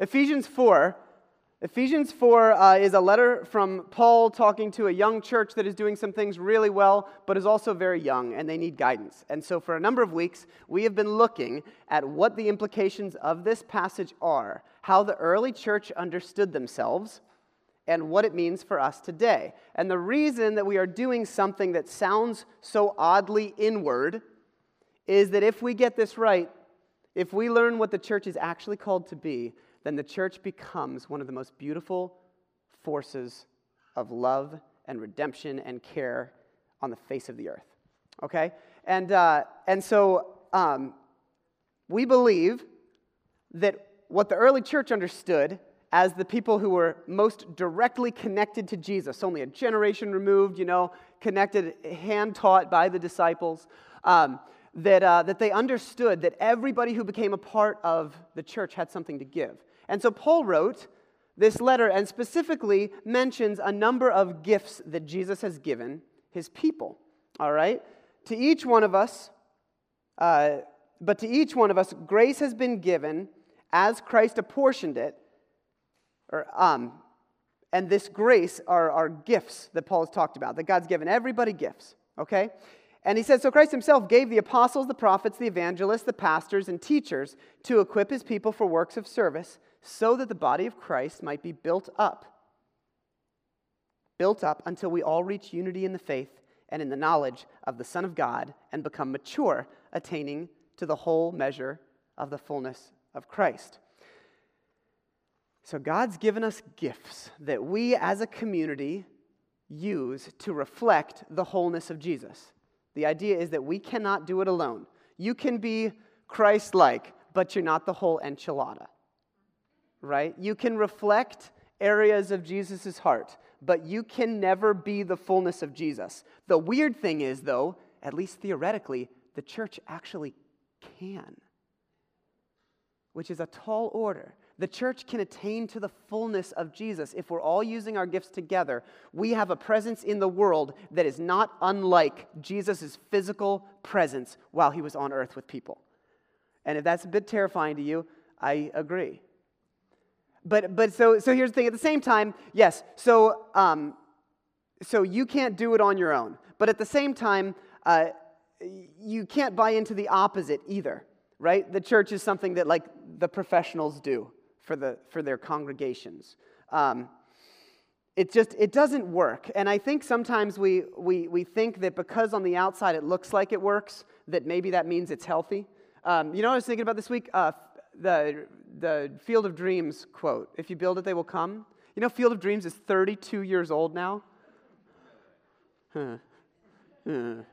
Ephesians 4 is a letter from Paul talking to a young church that is doing some things really well, but is also very young, and they need guidance. And so for a number of weeks, we have been looking at what the implications of this passage are, how the early church understood themselves, and what it means for us today. And the reason that we are doing something that sounds so oddly inward is that if we get this right, if we learn what the church is actually called to be, then the church becomes one of the most beautiful forces of love and redemption and care on the face of the earth, okay? And so we believe that what the early church understood as the people who were most directly connected to Jesus, only a generation removed, connected, hand-taught by the disciples, that they understood that everybody who became a part of the church had something to give. And so Paul wrote this letter and specifically mentions a number of gifts that Jesus has given his people, all right? To each one of us, grace has been given as Christ apportioned it, and this grace are gifts that Paul has talked about, that God's given everybody gifts, okay? And he says, so Christ himself gave the apostles, the prophets, the evangelists, the pastors, and teachers to equip his people for works of service so that the body of Christ might be built up until we all reach unity in the faith and in the knowledge of the Son of God and become mature, attaining to the whole measure of the fullness of Christ. So God's given us gifts that we as a community use to reflect the wholeness of Jesus. The idea is that we cannot do it alone. You can be Christ-like, but you're not the whole enchilada, right? You can reflect areas of Jesus' heart, but you can never be the fullness of Jesus. The weird thing is, though, at least theoretically, the church actually can, which is a tall order. The church can attain to the fullness of Jesus if we're all using our gifts together. We have a presence in the world that is not unlike Jesus' physical presence while he was on earth with people. And if that's a bit terrifying to you, I agree. But so here's the thing. At the same time, yes, so you can't do it on your own. But at the same time, you can't buy into the opposite either, right? The church is something that like the professionals do for their congregations. It doesn't work. And I think sometimes we think that because on the outside it looks like it works, that maybe that means it's healthy. What I was thinking about this week? The Field of Dreams quote, if you build it, they will come. Field of Dreams is 32 years old now.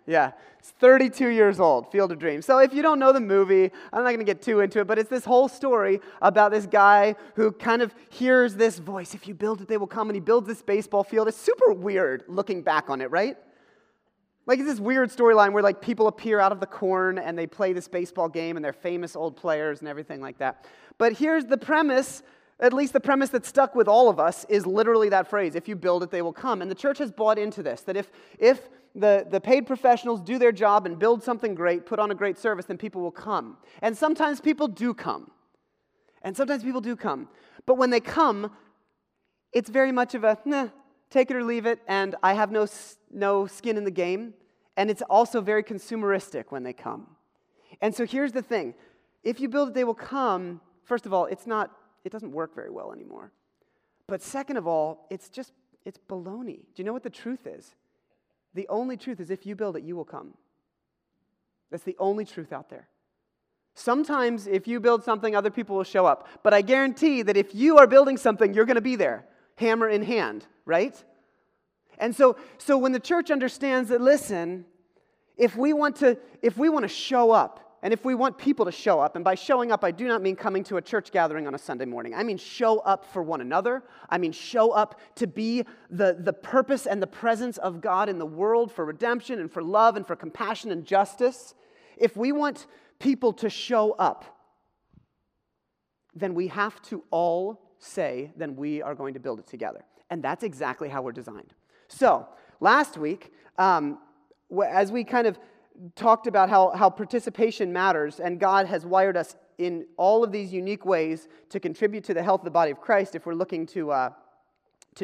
Yeah, it's 32 years old, Field of Dreams. So if you don't know the movie, I'm not going to get too into it, but it's this whole story about this guy who kind of hears this voice, if you build it, they will come, and he builds this baseball field. It's super weird looking back on it, right? Like it's this weird storyline where like people appear out of the corn and they play this baseball game and they're famous old players and everything like that. But here's the premise. At least the premise that stuck with all of us is literally that phrase, if you build it, they will come. And the church has bought into this, that if the paid professionals do their job and build something great, put on a great service, then people will come. And sometimes people do come. But when they come, it's very much of a, take it or leave it, and I have no skin in the game. And it's also very consumeristic when they come. And so here's the thing. If you build it, they will come. First of all, it doesn't work very well anymore. But second of all, it's baloney. Do you know what the truth is? The only truth is if you build it, you will come. That's the only truth out there. Sometimes if you build something, other people will show up. But I guarantee that if you are building something, you're going to be there, hammer in hand, right? And so when the church understands that, listen, if we want to show up, and if we want people to show up, and by showing up, I do not mean coming to a church gathering on a Sunday morning. I mean show up for one another. I mean show up to be the purpose and the presence of God in the world for redemption and for love and for compassion and justice. If we want people to show up, then we have to all say, then we are going to build it together. And that's exactly how we're designed. So last week, as we kind of talked about how participation matters, and God has wired us in all of these unique ways to contribute to the health of the body of Christ if we're looking to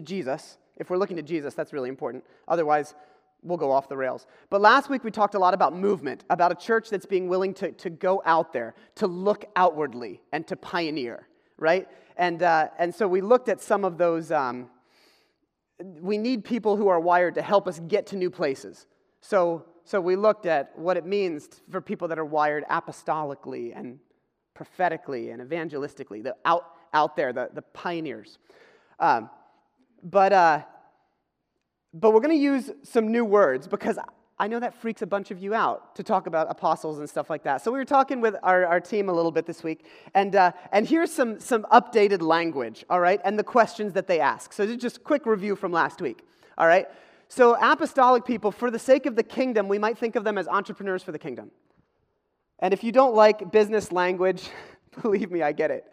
Jesus. If we're looking to Jesus, that's really important. Otherwise, we'll go off the rails. But last week we talked a lot about movement, about a church that's being willing to go out there, to look outwardly and to pioneer, right? And so we looked at some of those. We need people who are wired to help us get to new places. So we looked at what it means for people that are wired apostolically and prophetically and evangelistically, the out there, the pioneers. But we're going to use some new words because I know that freaks a bunch of you out to talk about apostles and stuff like that. So we were talking with our team a little bit this week, and here's some updated language, all right, and the questions that they ask. So just a quick review from last week, all right? So apostolic people, for the sake of the kingdom, we might think of them as entrepreneurs for the kingdom. And if you don't like business language, believe me, I get it.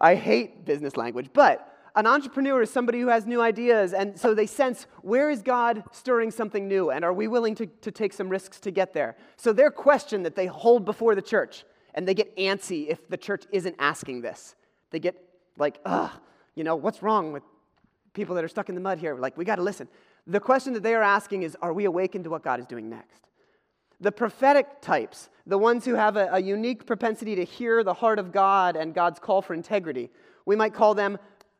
I hate business language. But an entrepreneur is somebody who has new ideas, and so they sense, where is God stirring something new, and are we willing to take some risks to get there? So their question that they hold before the church, and they get antsy if the church isn't asking this. They get like, ugh, you know, what's wrong with people that are stuck in the mud here? Like, we got to listen. The question that they are asking is, are we awakened to what God is doing next? The prophetic types, the ones who have a unique propensity to hear the heart of God and God's call for integrity, we might call them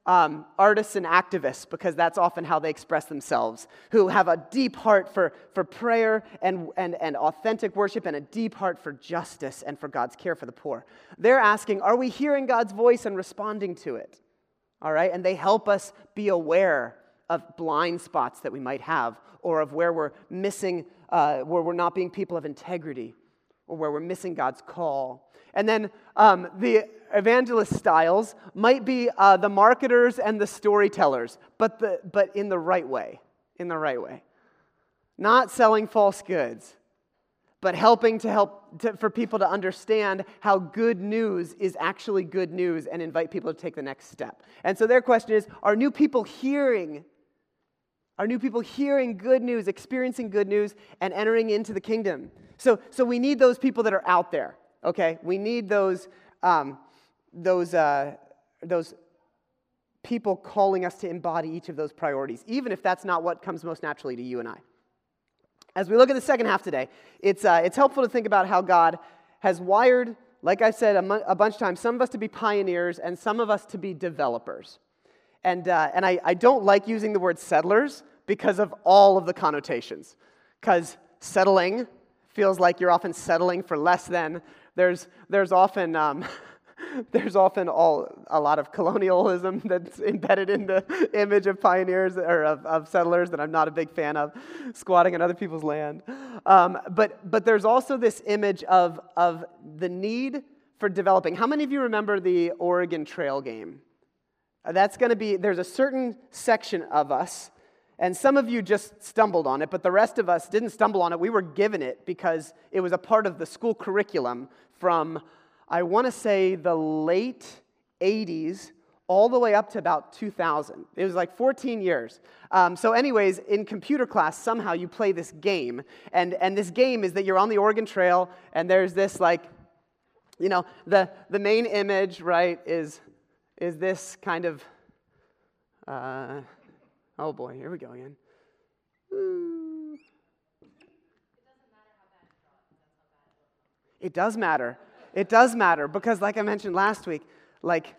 artists and activists, because that's often how they express themselves, who have a deep heart for prayer and authentic worship and a deep heart for justice and for God's care for the poor. They're asking, are we hearing God's voice and responding to it? All right, and they help us be aware of blind spots that we might have, or of where we're missing, where we're not being people of integrity, or where we're missing God's call. And then the evangelist styles might be the marketers and the storytellers, but in the right way, not selling false goods, but helping for people to understand how good news is actually good news and invite people to take the next step. And so their question is, are new people hearing good news, experiencing good news, and entering into the kingdom? So we need those people that are out there, okay? We need those people calling us to embody each of those priorities, even if that's not what comes most naturally to you and I. As we look at the second half today, it's helpful to think about how God has wired, like I said a bunch of times, some of us to be pioneers and some of us to be developers. And I don't like using the word settlers because of all of the connotations. Because settling feels like you're often settling for less than. There's often a lot of colonialism that's embedded in the image of pioneers or of settlers that I'm not a big fan of, squatting on other people's land. But there's also this image of the need for developing. How many of you remember the Oregon Trail game? That's going to be, there's a certain section of us, and some of you just stumbled on it, but the rest of us didn't stumble on it. We were given it because it was a part of the school curriculum from, I want to say, the late 80s all the way up to about 2000. It was like 14 years. So anyways, in computer class, somehow you play this game, and this game is that you're on the Oregon Trail, and there's this, like, you know, the main image, right, is this kind of, oh boy, here we go again. It does matter. It does matter because, like I mentioned last week, like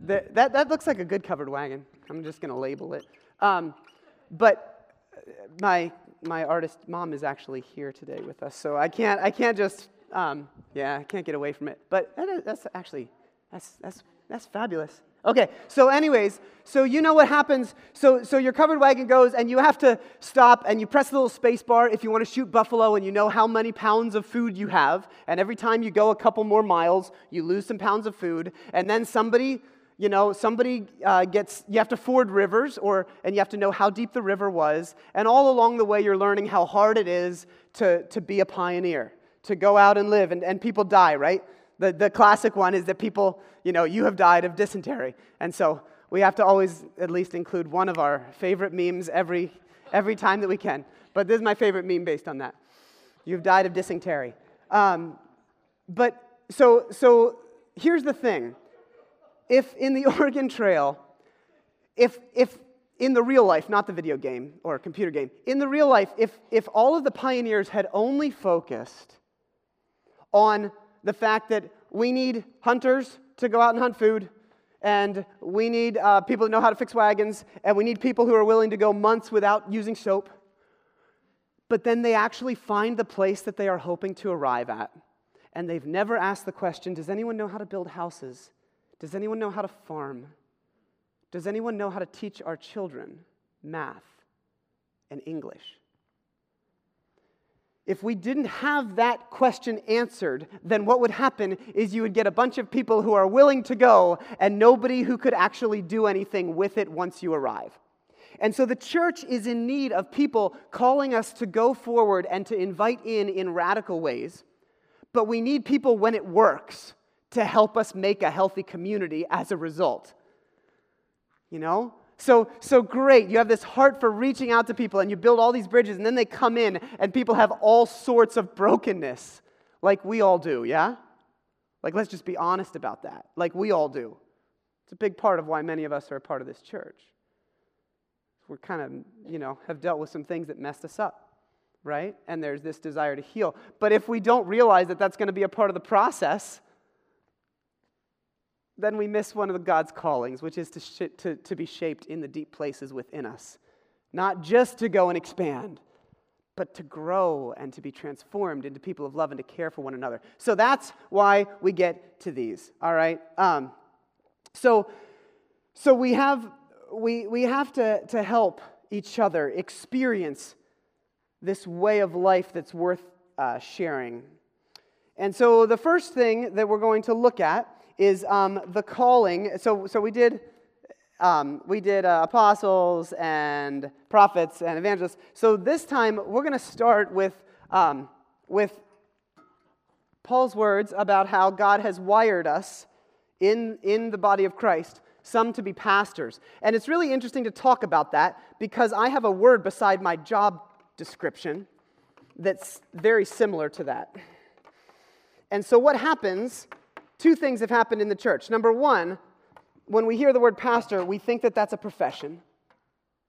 that looks like a good covered wagon. I'm just gonna label it. But my artist mom is actually here today with us, so I can't just I can't get away from it. But that's fabulous. Okay, so anyways, so you know what happens. So your covered wagon goes, and you have to stop, and you press the little space bar if you want to shoot buffalo, and you know how many pounds of food you have. And every time you go a couple more miles, you lose some pounds of food. And then you have to ford rivers, and you have to know how deep the river was. And all along the way, you're learning how hard it is to be a pioneer, to go out and live. And people die, right? The classic one is that people, you know, you have died of dysentery. And so we have to always at least include one of our favorite memes every time that we can. But this is my favorite meme based on that. You've died of dysentery. But so here's the thing. If in the Oregon Trail, if in the real life, not the video game or computer game, in the real life, if all of the pioneers had only focused on the fact that we need hunters to go out and hunt food, and we need people who know how to fix wagons, and we need people who are willing to go months without using soap, but then they actually find the place that they are hoping to arrive at, and they've never asked the question, does anyone know how to build houses? Does anyone know how to farm? Does anyone know how to teach our children math and English? If we didn't have that question answered, then what would happen is you would get a bunch of people who are willing to go and nobody who could actually do anything with it once you arrive. And so the church is in need of people calling us to go forward and to invite in radical ways, but we need people when it works to help us make a healthy community as a result. You know? So great, you have this heart for reaching out to people and you build all these bridges and then they come in and people have all sorts of brokenness, like we all do, yeah? Like, let's just be honest about that, like we all do. It's a big part of why many of us are a part of this church. We're kind of, you know, have dealt with some things that messed us up, right? And there's this desire to heal. But if we don't realize that that's going to be a part of the process, then we miss one of God's callings, which is to be shaped in the deep places within us. Not just to go and expand, but to grow and to be transformed into people of love and to care for one another. So that's why we get to these, all right? So we have to help each other experience this way of life that's worth sharing. And so the first thing that we're going to look at is the calling. So we did apostles and prophets and evangelists. So this time we're going to start with Paul's words about how God has wired us in the body of Christ, some to be pastors. And it's really interesting to talk about that because I have a word beside my job description that's very similar to that. And so what happens... Two things have happened in the church. Number one, when we hear the word pastor, we think that that's a profession,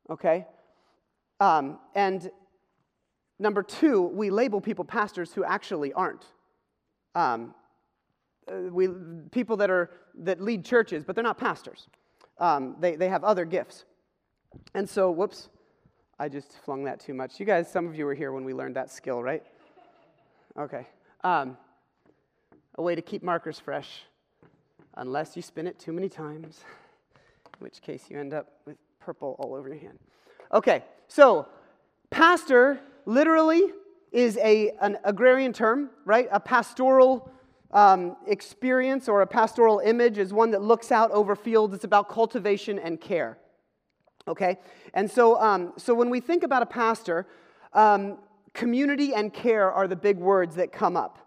okay? And number two, we label people pastors who actually aren't. People that lead churches, but they're not pastors. They have other gifts. And so, whoops, I just flung that too much. You guys, some of you were here when we learned that skill, right? Okay. A way to keep markers fresh, unless you spin it too many times, in which case you end up with purple all over your hand. Okay, so pastor literally is an agrarian term, right? A pastoral experience or a pastoral image is one that looks out over fields. It's about cultivation and care, okay? And so when we think about a pastor, community and care are the big words that come up.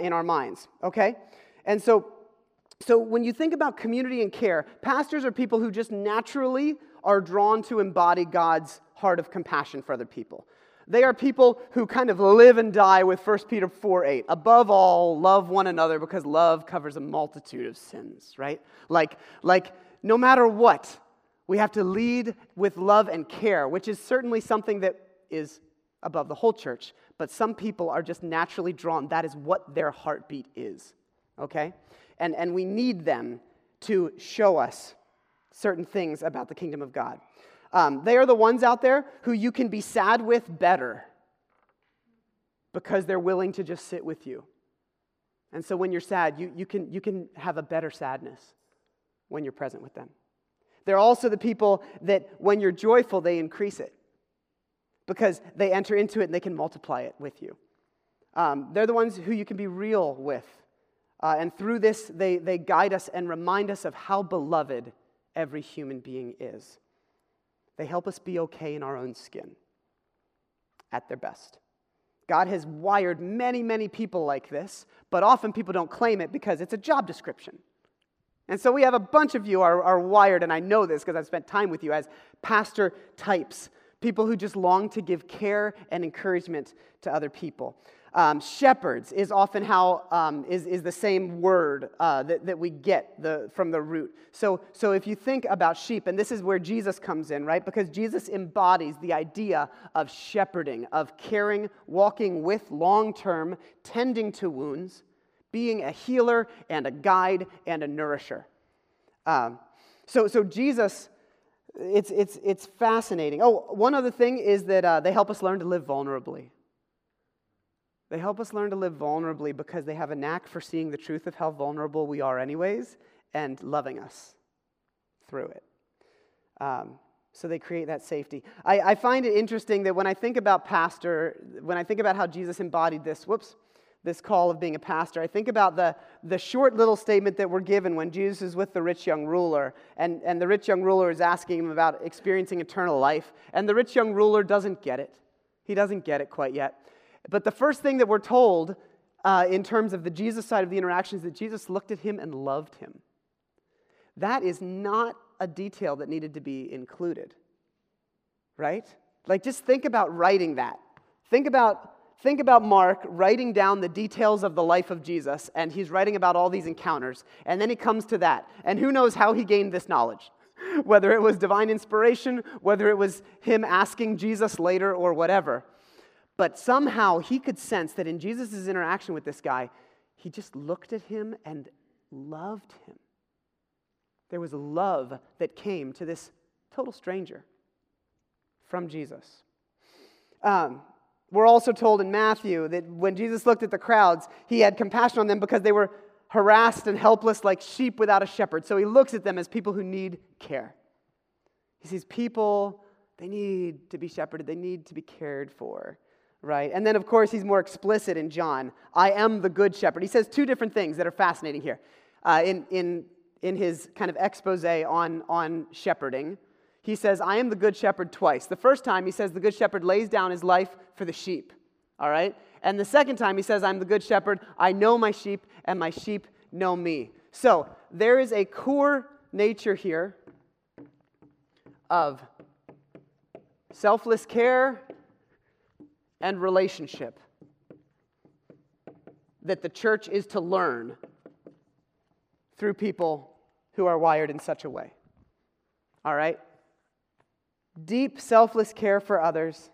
In our minds, okay? And so when you think about community and care, pastors are people who just naturally are drawn to embody God's heart of compassion for other people. They are people who kind of live and die with 1 Peter 4:8. Above all, love one another because love covers a multitude of sins, right? Like no matter what, we have to lead with love and care, which is certainly something that is above the whole church. But some people are just naturally drawn. That is what their heartbeat is, okay? And we need them to show us certain things about the kingdom of God. They are the ones out there who you can be sad with better because they're willing to just sit with you. And so when you're sad, you can have a better sadness when you're present with them. They're also the people that when you're joyful, they increase it, because they enter into it and they can multiply it with you. They're the ones who you can be real with. And through this, they guide us and remind us of how beloved every human being is. They help us be okay in our own skin at their best. God has wired many, many people like this, but often people don't claim it because it's a job description. And so we have a bunch of you are wired, and I know this because I've spent time with you as pastor types. People who just long to give care and encouragement to other people. Shepherds is often how is the same word that we get from the root. So if you think about sheep, and this is where Jesus comes in, right? Because Jesus embodies the idea of shepherding, of caring, walking with long-term, tending to wounds, being a healer and a guide and a nourisher. So Jesus, it's fascinating. Oh, one other thing is that they help us learn to live vulnerably. They help us learn to live vulnerably because they have a knack for seeing the truth of how vulnerable we are anyways and loving us through it. So they create that safety. I find it interesting that when I think about how Jesus embodied this call of being a pastor, I think about the short little statement that we're given when Jesus is with the rich young ruler, and the rich young ruler is asking him about experiencing eternal life, and the rich young ruler doesn't get it. He doesn't get it quite yet. But the first thing that we're told in terms of the Jesus side of the interaction is that Jesus looked at him and loved him. That is not a detail that needed to be included, right? Like, just think about writing that. Think about Mark writing down the details of the life of Jesus, and he's writing about all these encounters, and then he comes to that. And who knows how he gained this knowledge, whether it was divine inspiration, whether it was him asking Jesus later or whatever. But somehow he could sense that in Jesus' interaction with this guy, he just looked at him and loved him. There was love that came to this total stranger from Jesus. We're also told in Matthew that when Jesus looked at the crowds, he had compassion on them because they were harassed and helpless like sheep without a shepherd. So he looks at them as people who need care. He sees people, they need to be shepherded, they need to be cared for. Right? And then, of course, he's more explicit in John. I am the good shepherd. He says two different things that are fascinating here. In his kind of expose on shepherding, he says, I am the good shepherd twice. The first time, he says, the good shepherd lays down his life for the sheep. All right? And the second time, he says, I'm the good shepherd. I know my sheep, and my sheep know me. So there is a core nature here of selfless care and relationship that the church is to learn through people who are wired in such a way. All right? Deep selfless care for others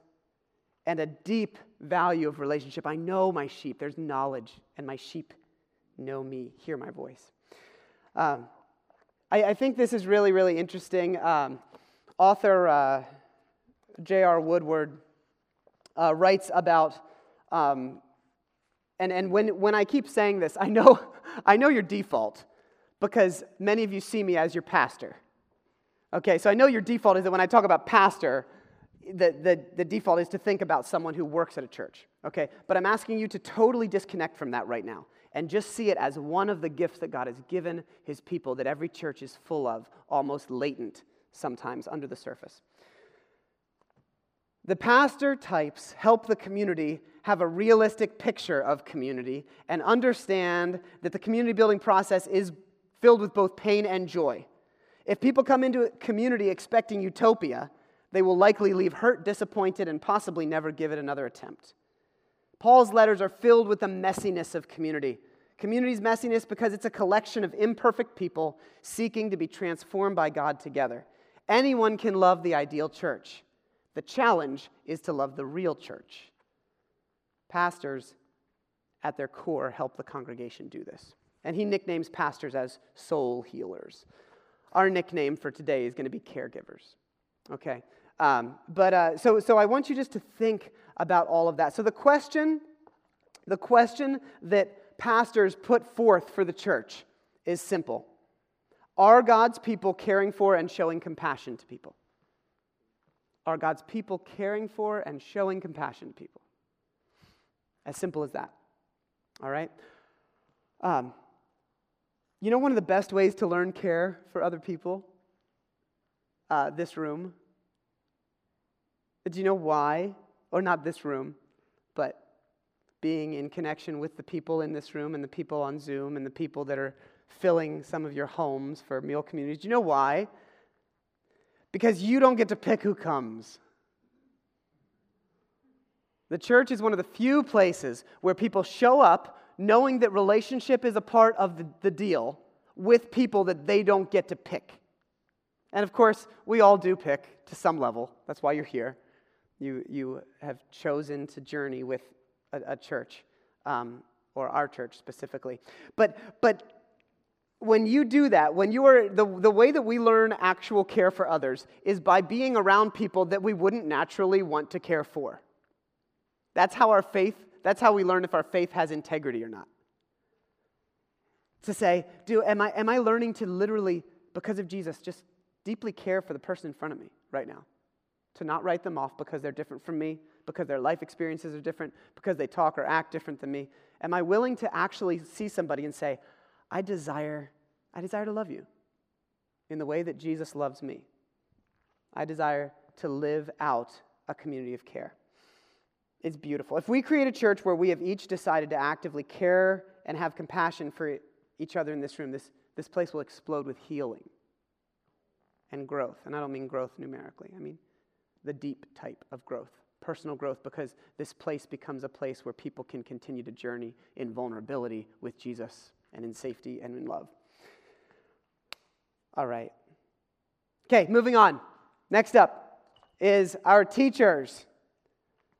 and a deep value of relationship. I know my sheep. There's knowledge, and my sheep know me, hear my voice. I think this is really, really interesting. Author J.R. Woodward writes about, and when I keep saying this, I know your default, because many of you see me as your pastor. Okay, so I know your default is that when I talk about pastor, the default is to think about someone who works at a church. Okay, but I'm asking you to totally disconnect from that right now and just see it as one of the gifts that God has given his people that every church is full of, almost latent sometimes under the surface. The pastor types help the community have a realistic picture of community and understand that the community building process is filled with both pain and joy. If people come into a community expecting utopia, they will likely leave hurt, disappointed, and possibly never give it another attempt. Paul's letters are filled with the messiness of community. Community's messiness because it's a collection of imperfect people seeking to be transformed by God together. Anyone can love the ideal church. The challenge is to love the real church. Pastors, at their core, help the congregation do this. And he nicknames pastors as soul healers. Our nickname for today is going to be caregivers. Okay? So I want you just to think about all of that. So the question that pastors put forth for the church is simple. Are God's people caring for and showing compassion to people? Are God's people caring for and showing compassion to people? As simple as that. All right? You know one of the best ways to learn care for other people? This room. Do you know why? Or not this room, but being in connection with the people in this room and the people on Zoom and the people that are filling some of your homes for meal communities. Do you know why? Because you don't get to pick who comes. The church is one of the few places where people show up knowing that relationship is a part of the deal with people that they don't get to pick. And of course, we all do pick to some level. That's why you're here. You have chosen to journey with a church, or our church specifically. But when you do that, when you are the way that we learn actual care for others is by being around people that we wouldn't naturally want to care for. That's how our faith. That's how we learn if our faith has integrity or not. To say, am I learning to literally, because of Jesus, just deeply care for the person in front of me right now? To not write them off because they're different from me, because their life experiences are different, because they talk or act different than me. Am I willing to actually see somebody and say, I desire to love you in the way that Jesus loves me. I desire to live out a community of care. It's beautiful. If we create a church where we have each decided to actively care and have compassion for each other in this room, this place will explode with healing and growth. And I don't mean growth numerically. I mean the deep type of growth, personal growth, because this place becomes a place where people can continue to journey in vulnerability with Jesus and in safety and in love. All right. Okay, moving on. Next up is our teachers.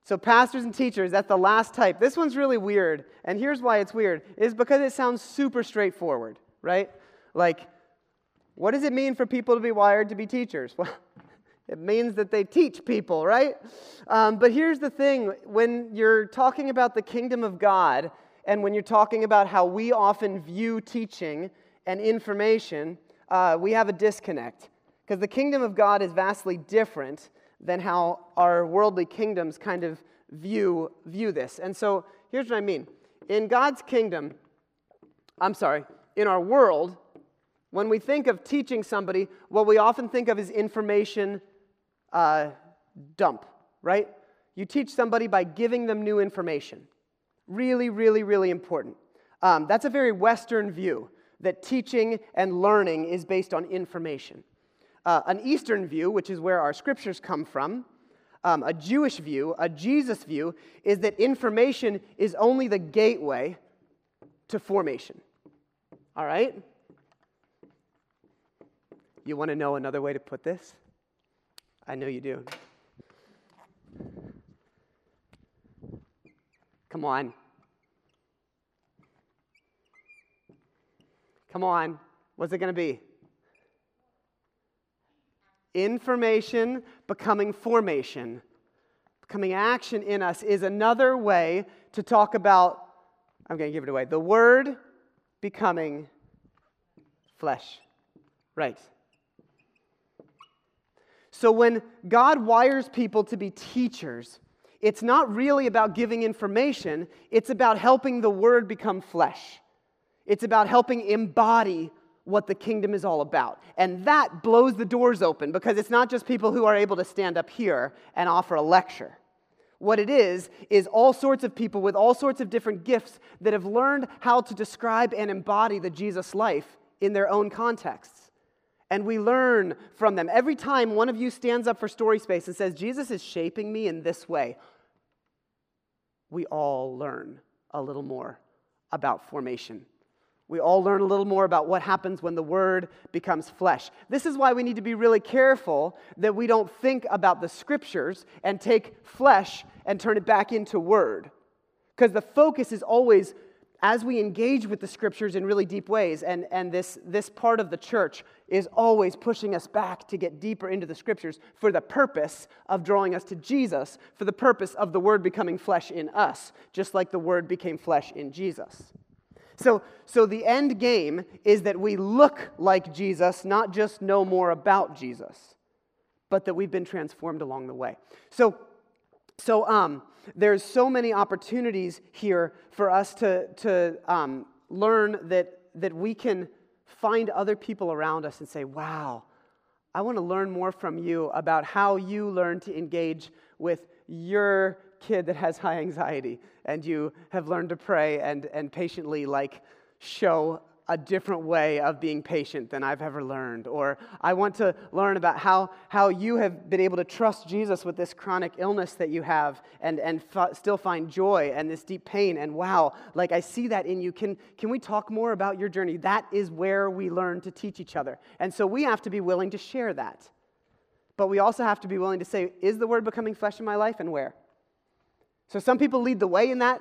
So pastors and teachers, that's the last type. This one's really weird, and here's why it's weird, is because it sounds super straightforward, right? Like, what does it mean for people to be wired to be teachers? Well, it means that they teach people, right? But here's the thing. When you're talking about the kingdom of God, and when you're talking about how we often view teaching and information, we have a disconnect. Because the kingdom of God is vastly different than how our worldly kingdoms kind of view this. And so here's what I mean. In God's kingdom, in our world, when we think of teaching somebody, what we often think of is information dump, right? You teach somebody by giving them new information. Really, really, really important. That's a very Western view, that teaching and learning is based on information. An Eastern view, which is where our scriptures come from, a Jewish view, a Jesus view, is that information is only the gateway to formation. All right? You want to know another way to put this? I know you do. Come on. What's it going to be? Information becoming formation, becoming action in us is another way to talk about, I'm going to give it away, the Word becoming flesh. Right. So when God wires people to be teachers, it's not really about giving information, it's about helping the Word become flesh. It's about helping embody what the kingdom is all about. And that blows the doors open, because it's not just people who are able to stand up here and offer a lecture. What it is all sorts of people with all sorts of different gifts that have learned how to describe and embody the Jesus life in their own contexts. And we learn from them. Every time one of you stands up for Story Space and says, Jesus is shaping me in this way, we all learn a little more about formation. We all learn a little more about what happens when the Word becomes flesh. This is why we need to be really careful that we don't think about the Scriptures and take flesh and turn it back into Word. Because the focus is always, as we engage with the Scriptures in really deep ways, and this part of the church is always pushing us back to get deeper into the Scriptures for the purpose of drawing us to Jesus, for the purpose of the Word becoming flesh in us, just like the Word became flesh in Jesus. So the end game is that we look like Jesus, not just know more about Jesus, but that we've been transformed along the way. So there's so many opportunities here for us to learn that we can find other people around us and say, wow, I want to learn more from you about how you learn to engage with your kid that has high anxiety, and you have learned to pray and patiently show a different way of being patient than I've ever learned. Or I want to learn about how you have been able to trust Jesus with this chronic illness that you have and still find joy and this deep pain. And wow, like I see that in you. Can we talk more about your journey? That is where we learn to teach each other. And so we have to be willing to share that. But we also have to be willing to say, is the word becoming flesh in my life, and where? So some people lead the way in that,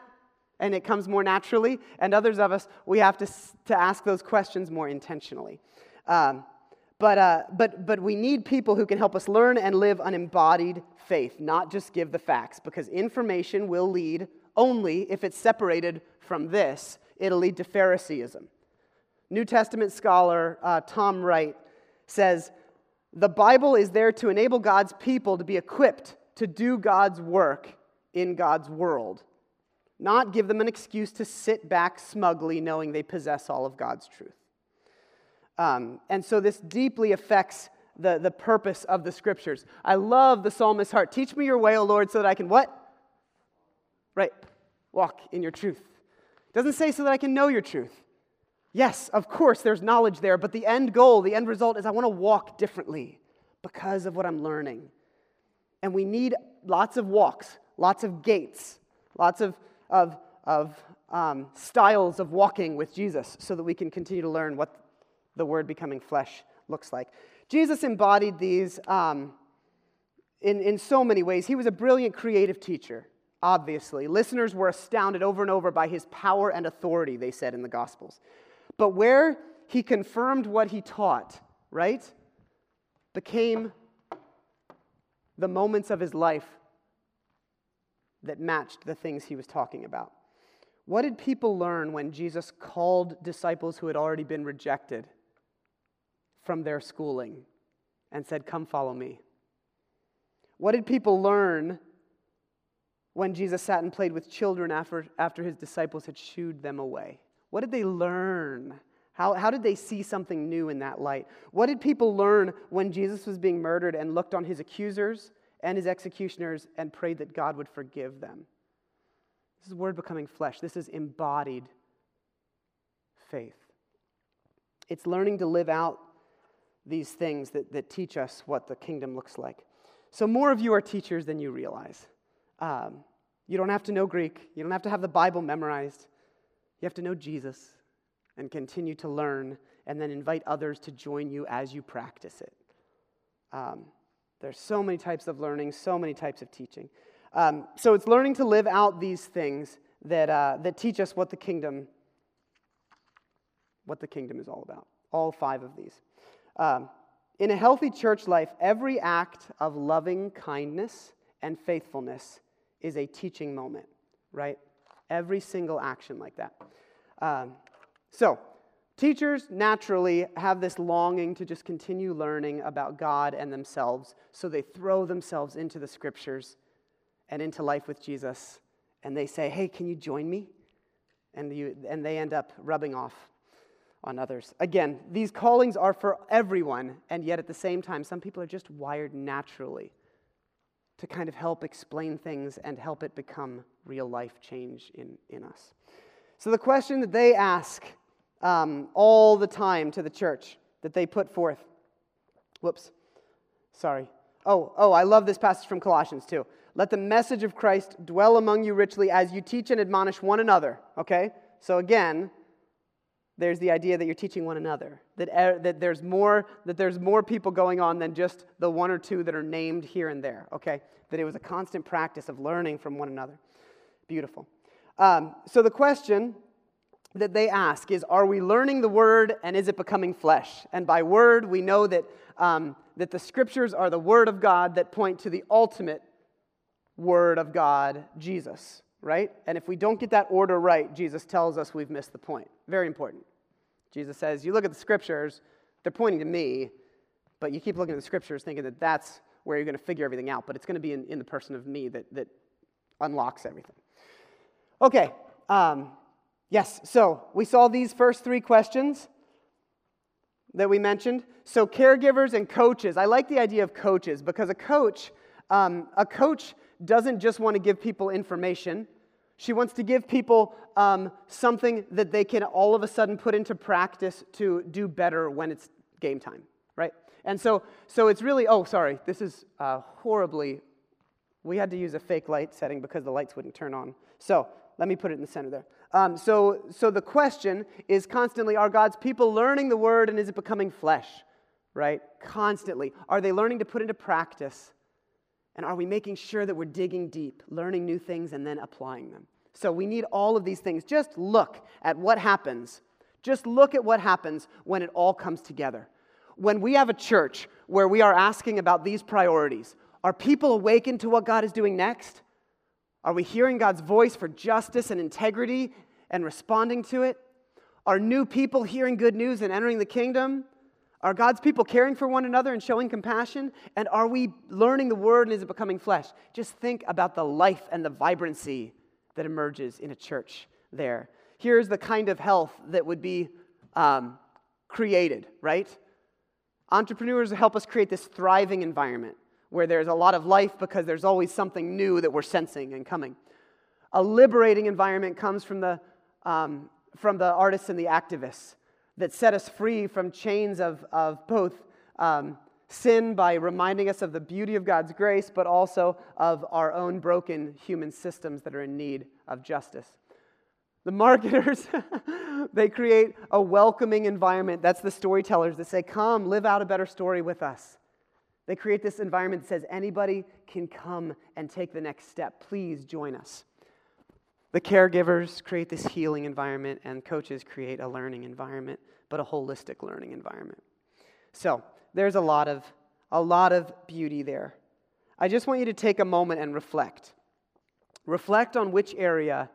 and it comes more naturally, and others of us, we have to ask those questions more intentionally. But we need people who can help us learn and live an embodied faith, not just give the facts, because information will lead only if it's separated from this. It'll lead to Phariseeism. New Testament scholar Tom Wright says, the Bible is there to enable God's people to be equipped to do God's work in God's world, not give them an excuse to sit back smugly knowing they possess all of God's truth. And so this deeply affects the purpose of the Scriptures. I love the psalmist's heart. Teach me your way, O Lord, so that I can what? Right. Walk in your truth. It doesn't say so that I can know your truth. Yes, of course, there's knowledge there, but the end goal, the end result is I want to walk differently because of what I'm learning. And we need lots of walks, lots of gates, lots of styles of walking with Jesus so that we can continue to learn what the word becoming flesh looks like. Jesus embodied these in so many ways. He was a brilliant creative teacher, obviously. Listeners were astounded over and over by his power and authority, they said in the Gospels. But where he confirmed what he taught, right, became the moments of his life that matched the things he was talking about. What did people learn when Jesus called disciples who had already been rejected from their schooling and said, come follow me? What did people learn when Jesus sat and played with children after his disciples had shooed them away? What did they learn? How did they see something new in that light? What did people learn when Jesus was being murdered and looked on his accusers and his executioners and prayed that God would forgive them? This is word becoming flesh. This is embodied faith. It's learning to live out these things that teach us what the kingdom looks like. So more of you are teachers than you realize. You don't have to know Greek. You don't have to have the Bible memorized. You have to know Jesus and continue to learn and then invite others to join you as you practice it. There's so many types of learning, so many types of teaching. So it's learning to live out these things that teach us what the kingdom is all about, all five of these. In a healthy church life, every act of loving kindness and faithfulness is a teaching moment, right? Every single action like that. So teachers naturally have this longing to just continue learning about God and themselves, so they throw themselves into the Scriptures and into life with Jesus, and they say, hey, can you join me? And they end up rubbing off on others. Again, these callings are for everyone, and yet at the same time, some people are just wired naturally to kind of help explain things and help it become real life change in us. So the question that they ask all the time to the church that they put forth. I love this passage from Colossians too. Let the message of Christ dwell among you richly as you teach and admonish one another. Okay? So again, there's the idea that you're teaching one another, that there's more people going on than just the one or two that are named here and there, okay? That it was a constant practice of learning from one another. Beautiful. So the question that they ask is, are we learning the word and is it becoming flesh? And by word, we know that the Scriptures are the word of God that point to the ultimate word of God, Jesus, right? And if we don't get that order right, Jesus tells us we've missed the point. Very important. Jesus says, you look at the Scriptures, they're pointing to me, but you keep looking at the Scriptures thinking that that's where you're going to figure everything out, but it's going to be in the person of me that unlocks everything. Okay, yes, so we saw these first three questions that we mentioned. So caregivers and coaches. I like the idea of coaches because a coach doesn't just want to give people information. She wants to give people something that they can all of a sudden put into practice to do better when it's game time, right? And so it's really, oh, sorry, this is horribly, we had to use a fake light setting because the lights wouldn't turn on. So let me put it in the center there. So the question is constantly, are God's people learning the word and is it becoming flesh, right? Constantly. Are they learning to put into practice? And are we making sure that we're digging deep, learning new things and then applying them? So we need all of these things. Just look at what happens. Just look at what happens when it all comes together. When we have a church where we are asking about these priorities, are people awakened to what God is doing next? Are we hearing God's voice for justice and integrity and responding to it? Are new people hearing good news and entering the kingdom? Are God's people caring for one another and showing compassion? And are we learning the word and is it becoming flesh? Just think about the life and the vibrancy that emerges in a church there. Here's the kind of health that would be created, right? Entrepreneurs help us create this thriving environment where there's a lot of life because there's always something new that we're sensing and coming. A liberating environment comes from the artists and the activists that set us free from chains of both sin by reminding us of the beauty of God's grace, but also of our own broken human systems that are in need of justice. The marketers, they create a welcoming environment. That's the storytellers that say, come, live out a better story with us. They create this environment that says anybody can come and take the next step. Please join us. The caregivers create this healing environment, and coaches create a learning environment, but a holistic learning environment. So there's a lot of beauty there. I just want you to take a moment and reflect. Reflect on which area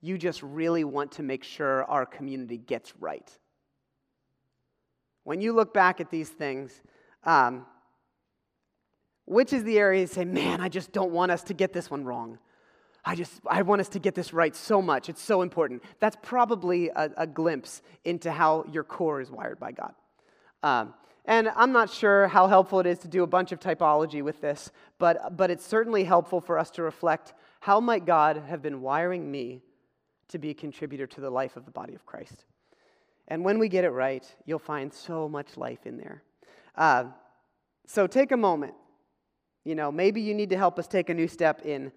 you just really want to make sure our community gets right. When you look back at these things, which is the area you say, man, I just don't want us to get this one wrong. I want us to get this right so much. It's so important. That's probably a glimpse into how your core is wired by God. And I'm not sure how helpful it is to do a bunch of typology with this, but it's certainly helpful for us to reflect, how might God have been wiring me to be a contributor to the life of the body of Christ? And when we get it right, you'll find so much life in there. So take a moment. You know, maybe you need to help us take a new step in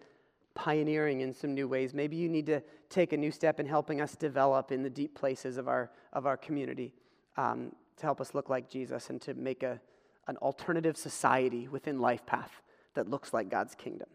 pioneering in some new ways. Maybe you need to take a new step in helping us develop in the deep places of our community to help us look like Jesus and to make an alternative society within LifePath that looks like God's kingdom.